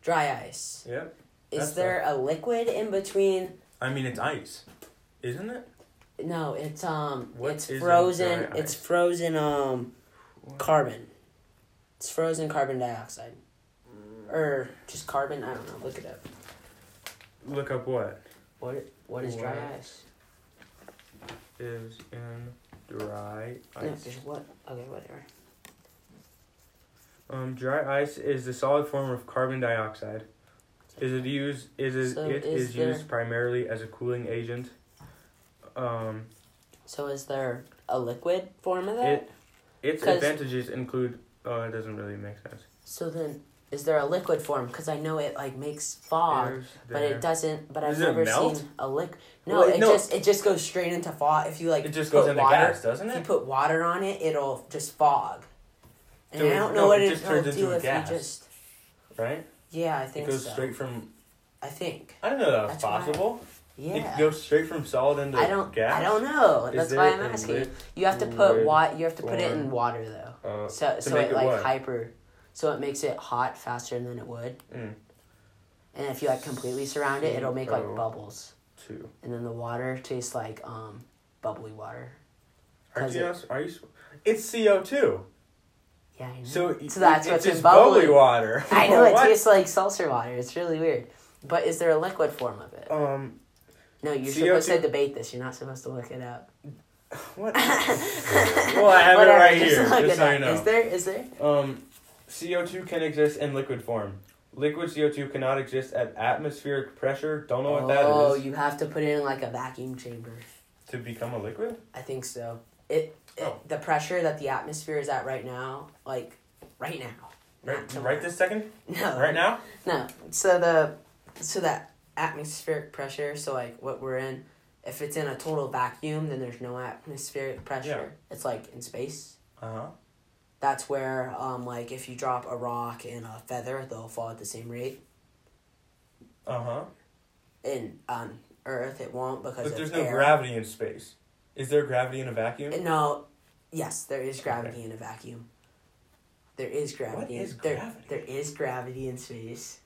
Dry ice. Yep. Is there a liquid in between? I mean, it's ice. Isn't it? No, it's carbon. It's frozen carbon dioxide. Or just carbon, I don't know. Look it up. Look up what? What is dry ice? Is in dry ice. No, there's what? Okay, whatever. Dry ice is the solid form of carbon dioxide. It is used primarily as a cooling agent. So is there a liquid form of that? Its advantages include... Oh, it doesn't really make sense. So then, is there a liquid form? Because I know it, makes fog, but it doesn't... But I've never seen a liquid... No, it just goes straight into fog. If you, it just goes into gas, doesn't it? If you put water on it, it'll just fog. And so I don't know what it will do if gas. You just... Right? Yeah, I think so. It goes straight from... I think. I don't know that was possible. Yeah. It goes straight from solid into gas. I don't know. That's why I'm asking. You have to put it in water though. So it so it makes it hot faster than it would. Mm. And if you completely surround it, it'll make bubbles. Two. And then the water tastes like bubbly water. It's CO2. Yeah, I know. So that's what's in bubbly water. I know it tastes like seltzer water. It's really weird. But is there a liquid form of it? No, you're supposed to debate this. You're not supposed to look it up. What? Well, I have it right here, just so you know. Is there? CO2 can exist in liquid form. Liquid CO2 cannot exist at atmospheric pressure. Don't know what that is. Oh, you have to put it in a vacuum chamber. To become a liquid? I think so. The pressure that the atmosphere is at right now, right now. Right this second? No. Right now? No. So that atmospheric pressure, what we're in, if it's in a total vacuum, then there's no atmospheric pressure. Yeah. It's in space. Uh-huh. That's where, if you drop a rock and a feather, they'll fall at the same rate. Uh-huh. In Earth, it won't because there's no gravity in space. Is there gravity in a vacuum? No. Yes, there is gravity in a vacuum. There is gravity. What is gravity? There is gravity in space.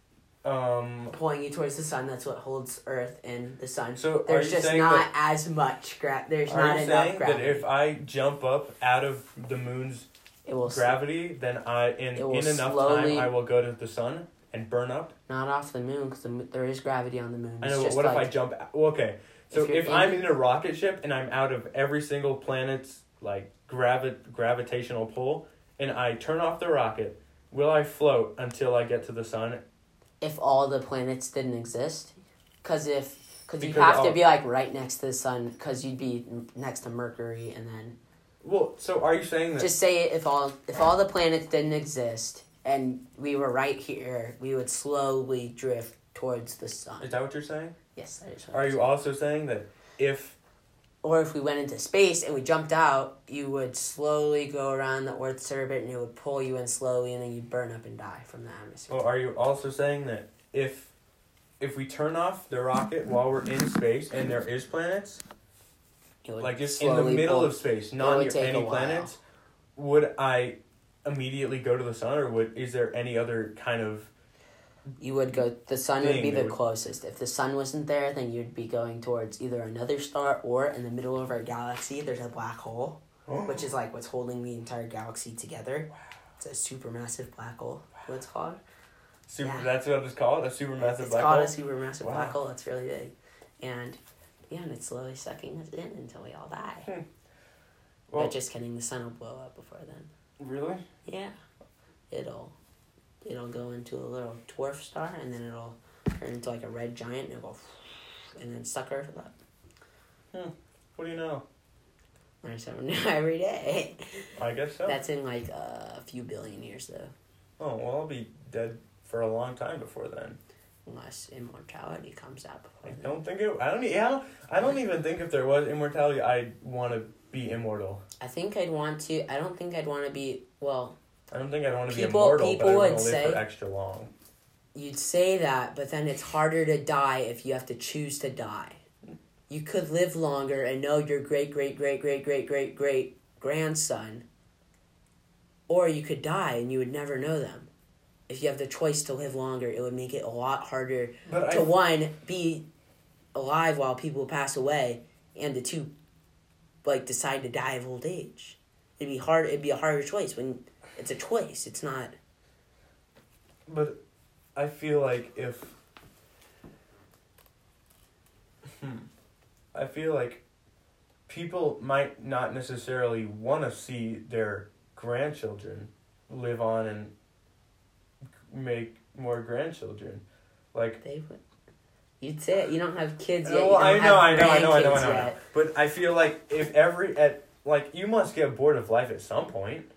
Pulling you towards the sun, that's what holds Earth in the sun. So there's just not as much there's not enough gravity. Are you saying that if I jump up out of the moon's gravity, then in enough time I will go to the sun and burn up? Not off the moon, because there is gravity on the moon. I know, but what if I jump out? Well, okay, so if I'm in a rocket ship and I'm out of every single planet's like gravitational pull, and I turn off the rocket, will I float until I get to the sun? If all the planets didn't exist, because you'd have to be like right next to the sun, because you'd be next to Mercury, and then. Well, so are you saying that? Just say if all the planets didn't exist and we were right here, we would slowly drift towards the sun. Is that what you're saying? Yes, that is. Are you also saying that if? Or if we went into space and we jumped out, you would slowly go around the Earth's orbit and it would pull you in slowly, and then you'd burn up and die from the atmosphere. Well, are you also saying that if we turn off the rocket while we're in space and there is planets, like just in the middle of space, not any planets, would I immediately go to the sun, or is there any other kind of... You would go... The sun would be the closest. If the sun wasn't there, then you'd be going towards either another star or in the middle of our galaxy, there's a black hole, which is like what's holding the entire galaxy together. Wow. It's a supermassive black hole, what it's called. That's what it's called? A supermassive black hole? It's called a supermassive black hole. It's really big. And it's slowly sucking us in until we all die. Well, but just kidding, the sun will blow up before then. Really? Yeah. It'll go into a little dwarf star, and then it'll turn into like a red giant, and it'll go, and then suck Earth up. What do you know? Learn something new every day. I guess so. That's in like a few billion years, though. Oh, well, I'll be dead for a long time before then. Unless immortality comes out before then. I don't even think if there was immortality, I'd want to be immortal. I don't think I'd want to be... Well... I don't think I'd want to be immortal, but I want to live for extra long. You'd say that, but then it's harder to die if you have to choose to die. You could live longer and know your great-great-great-great-great-great-great-grandson, or you could die and you would never know them. If you have the choice to live longer, it would make it a lot harder be alive while people pass away, and to two, like, decide to die of old age. It'd be a harder choice when... It's a choice. It's not... But I feel like if... I feel like people might not necessarily want to see their grandchildren live on and make more grandchildren. Like... They would. You'd say it. You don't have kids yet. Well, I know. But I feel like if you must get bored of life at some point.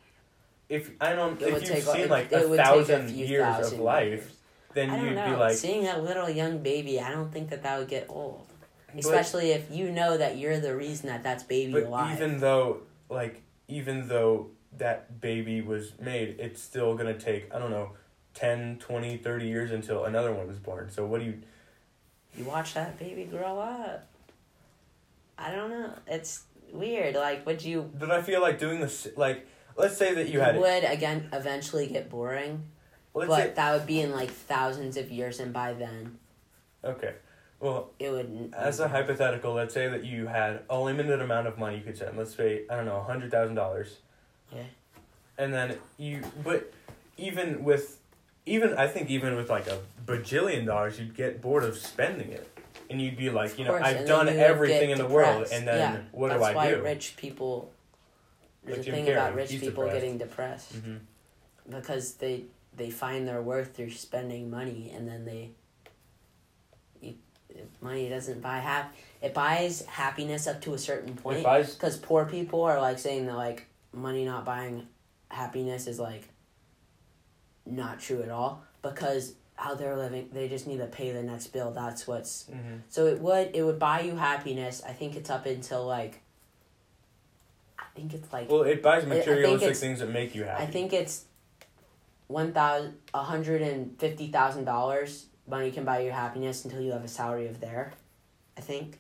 If you've seen like 1,000 years of life, then you'd be like... Seeing a little young baby, I don't think that would get old. Especially if you know that you're the reason that's baby alive. But even though that baby was made, it's still going to take, 10, 20, 30 years until another one was born. So what do you... You watch that baby grow up. I don't know. It's weird. Like, would you... But I feel like doing this, like... Let's say that you had... It would, again, eventually get boring. That would be in, like, thousands of years, and by then... Okay. Well, it would... As a hypothetical, let's say that you had a limited amount of money you could spend. Let's say, $100,000. Yeah. And then you... But even with... I think even with, like, $1 bajillion, you'd get bored of spending it. And you'd be like, I've done everything in the world, and then what do I do? That's why rich people... There's a thing about rich people getting depressed because they find their worth through spending money, and then money doesn't buy it buys happiness up to a certain point, because poor people are like saying that like money not buying happiness is like not true at all, because how they're living, they just need to pay the next bill. That's what's so it would buy you happiness. I think it's up until like. I think it's like... Well, it buys materialistic things that make you happy. I think it's $150,000. Money can buy you happiness until you have a salary of there, I think.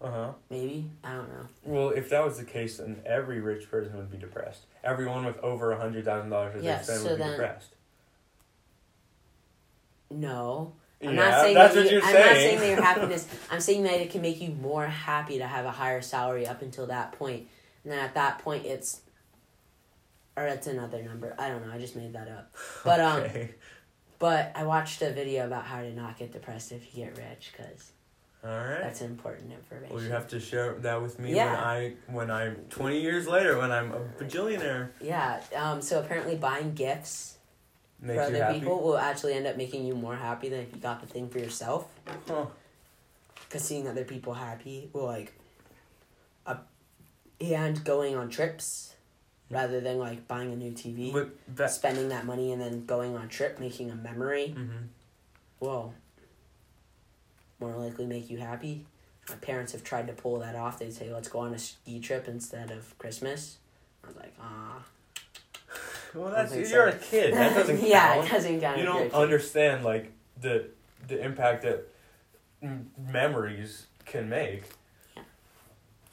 Uh-huh. Maybe? I don't know. Well, if that was the case, then every rich person would be depressed. Everyone with over $100,000 would be depressed. No. I'm not saying that your happiness... I'm saying that it can make you more happy to have a higher salary up until that point. And then at that point, it's... Or that's another number. I don't know. I just made that up. But, okay. But I watched a video about how to not get depressed if you get rich, because... All right. That's important information. Well, you have to share that with me when I'm 20 years later, when I'm a bajillionaire. Yeah. So apparently buying gifts makes for other people will actually end up making you more happy than if you got the thing for yourself. Huh. Because seeing other people happy will, and going on trips rather than, buying a new TV. But spending that money and then going on a trip, making a memory. Mm-hmm. Whoa. More likely make you happy. My parents have tried to pull that off. They say, let's go on a ski trip instead of Christmas. I was like, ah. Well, you're a kid. That doesn't count. Yeah, it doesn't count. You don't understand, the impact that memories can make. Yeah.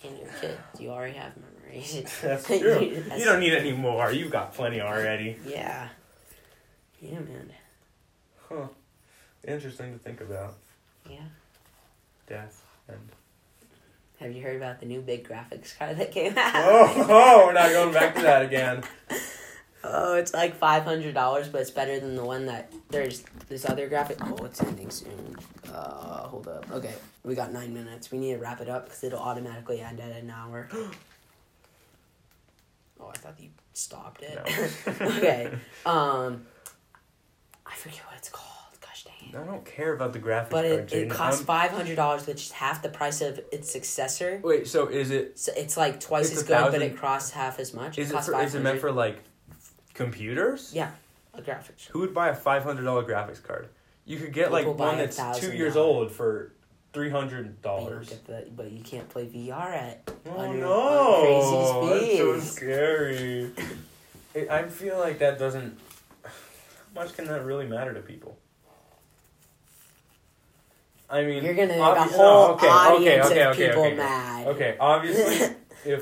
And you're a kid. You already have memories. That's true. You don't need any more. You've got plenty already. Yeah. Yeah, man. Huh. Interesting to think about. Yeah. Death. And have you heard about the new big graphics card that came out? Oh, we're not going back to that again. Oh, it's like $500, but it's better than the one that there's this other graphic. Oh, it's ending soon. Hold up. Okay, we got 9 minutes. We need to wrap it up because it'll automatically end at an hour. Oh, I thought you stopped it. No. Okay. I forget what it's called. I don't care about the graphics card. But it costs $500, which is half the price of its successor. Wait, so is it... So it's twice as good, but it costs half as much. Is it meant for computers? Yeah, a graphics. Who would buy a $500 graphics card? You could get one that's 2 years old for $300. But you can't play VR at... Oh no! Crazy speeds. That's so scary. I feel like that doesn't... How much can that really matter to people? I mean, you're going to make a whole audience of people mad. Okay, obviously, the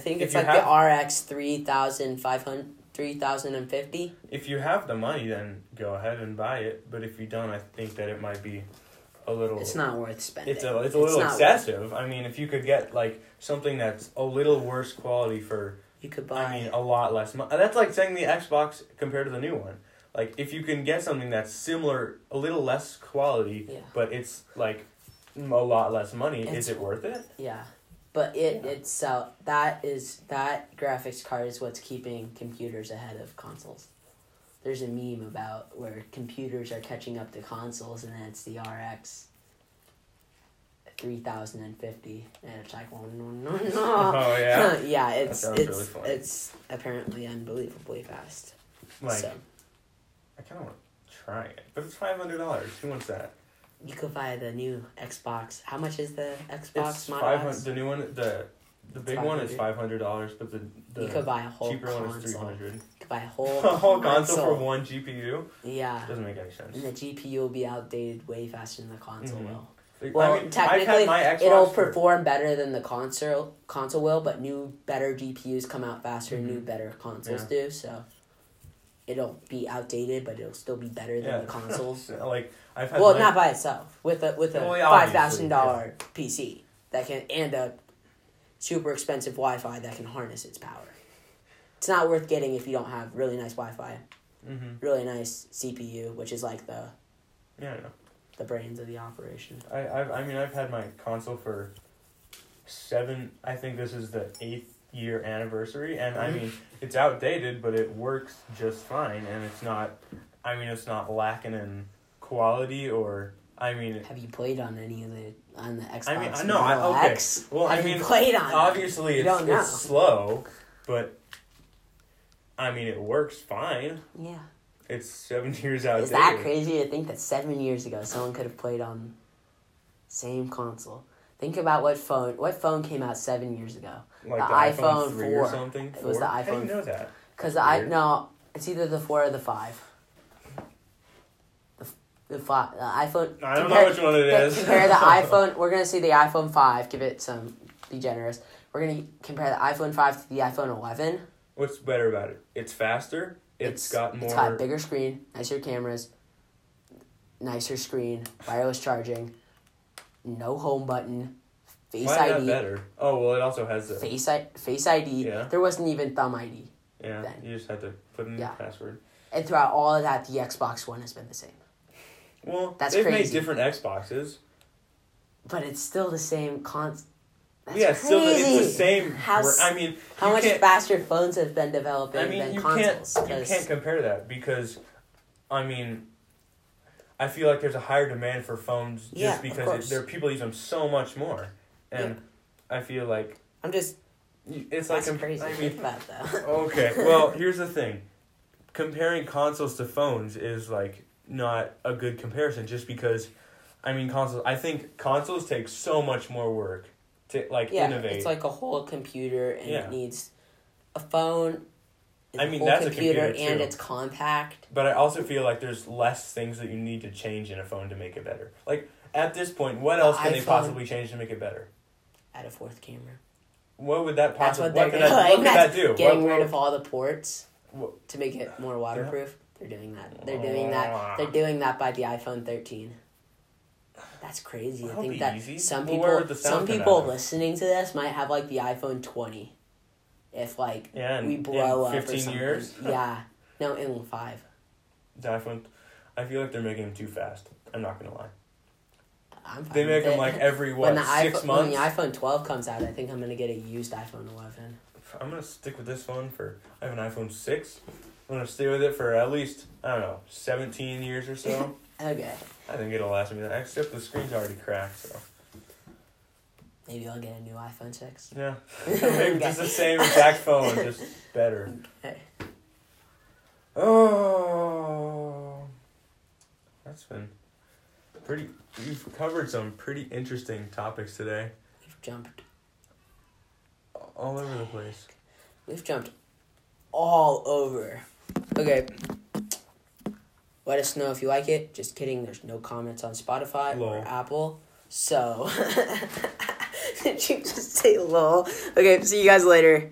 RX 3050. If you have the money, then go ahead and buy it. But if you don't, I think that it might be a little... It's not worth spending. It's a little excessive. I mean, if you could get, something that's a little worse quality for... You could buy it. A lot less money. That's like saying the Xbox compared to the new one. If you can get something that's similar, a little less quality, but it's, a lot less money, is it worth it? Yeah. But that graphics card is what's keeping computers ahead of consoles. There's a meme about where computers are catching up to consoles, and then it's the RX 3050, and it's no. Oh, yeah? Yeah, it's apparently unbelievably fast. I kind of want to try it, but it's $500. Who wants that? You could buy the new Xbox. How much is the Xbox? It's $500. The new one, the big one is $500, but the you could buy a whole cheaper console. One is $300. You could buy a whole console for one GPU. Yeah, doesn't make any sense. And the GPU will be outdated way faster than the console will. Well, technically, it'll perform better than the console will, but new better GPUs come out faster. Mm-hmm. New better consoles do so. It'll be outdated, but it'll still be better than the consoles. Not by itself. With a $5,000 PC that can and a super expensive Wi-Fi that can harness its power. It's not worth getting if you don't have really nice Wi-Fi, really nice CPU, which is the brains of the operation. I've had my console for 7. I think this is the 8th. Year anniversary, and it's outdated, but it works just fine, and it's not lacking in quality or Have you played on any of the Xbox? X? Well, you played on? Obviously, it's slow, but it works fine. Yeah, it's 7 years outdated. Is that crazy to think that 7 years ago someone could have played on same console? Think about what phone came out 7 years ago. The iPhone 3 4. Or something? It was the iPhone. How do you know that? Because it's either the 4 or the 5. The 5, the iPhone. I don't know which one it is. Compare the iPhone. We're going to see the iPhone 5. Give it some, be generous. We're going to compare the iPhone 5 to the iPhone 11. What's better about it? It's faster. It's got more... It's got a bigger screen, nicer cameras, nicer screen, wireless charging, no home button, Face Why ID. That better? Oh, well, it also has... Face ID. Yeah. There wasn't even Thumb ID then. You just had to put in the password. And throughout all of that, the Xbox One has been the same. Well, that's they've made different Xboxes. But it's still the same concept. It's the same. How much faster phones have been developing than consoles? You can't compare that because, I feel like there's a higher demand for phones just because people use them so much more, and I feel like crazy. About that. Okay, well, here's the thing: comparing consoles to phones is not a good comparison, just because, consoles. I think consoles take so much more work. To innovate. It's like a whole computer, and it needs a phone. That's a computer and it's compact. But I also feel like there's less things that you need to change in a phone to make it better. Like at this point, what else can they possibly change to make it better? Add a fourth camera. What would that possibly? What could that do? Getting rid of all the ports to make it more waterproof. They're doing that. They're doing that by the iPhone 13. That's crazy. That'll I think that easy. some people listening to this might have the iPhone 20 if we blow up 15 or something. Years? No, in 5. The iPhone, I feel like they're making them too fast. I'm not going to lie. I'm fine. They make them every 6 months. When the iPhone 12 comes out, I think I'm going to get a used iPhone 11. I'm going to stick with this phone I have an iPhone 6. I'm going to stay with it for at least, 17 years or so. Okay. I think it'll last me that, except the screen's already cracked, so. Maybe I'll get a new iPhone 6. Yeah. Maybe just the same exact phone, just better. Okay. Oh. That's been pretty... We've covered some pretty interesting topics today. We've jumped... all over the place. We've jumped all over. Okay. Let us know if you like it. Just kidding. There's no comments on Spotify or Apple. So, did you just say lol? Okay, see you guys later.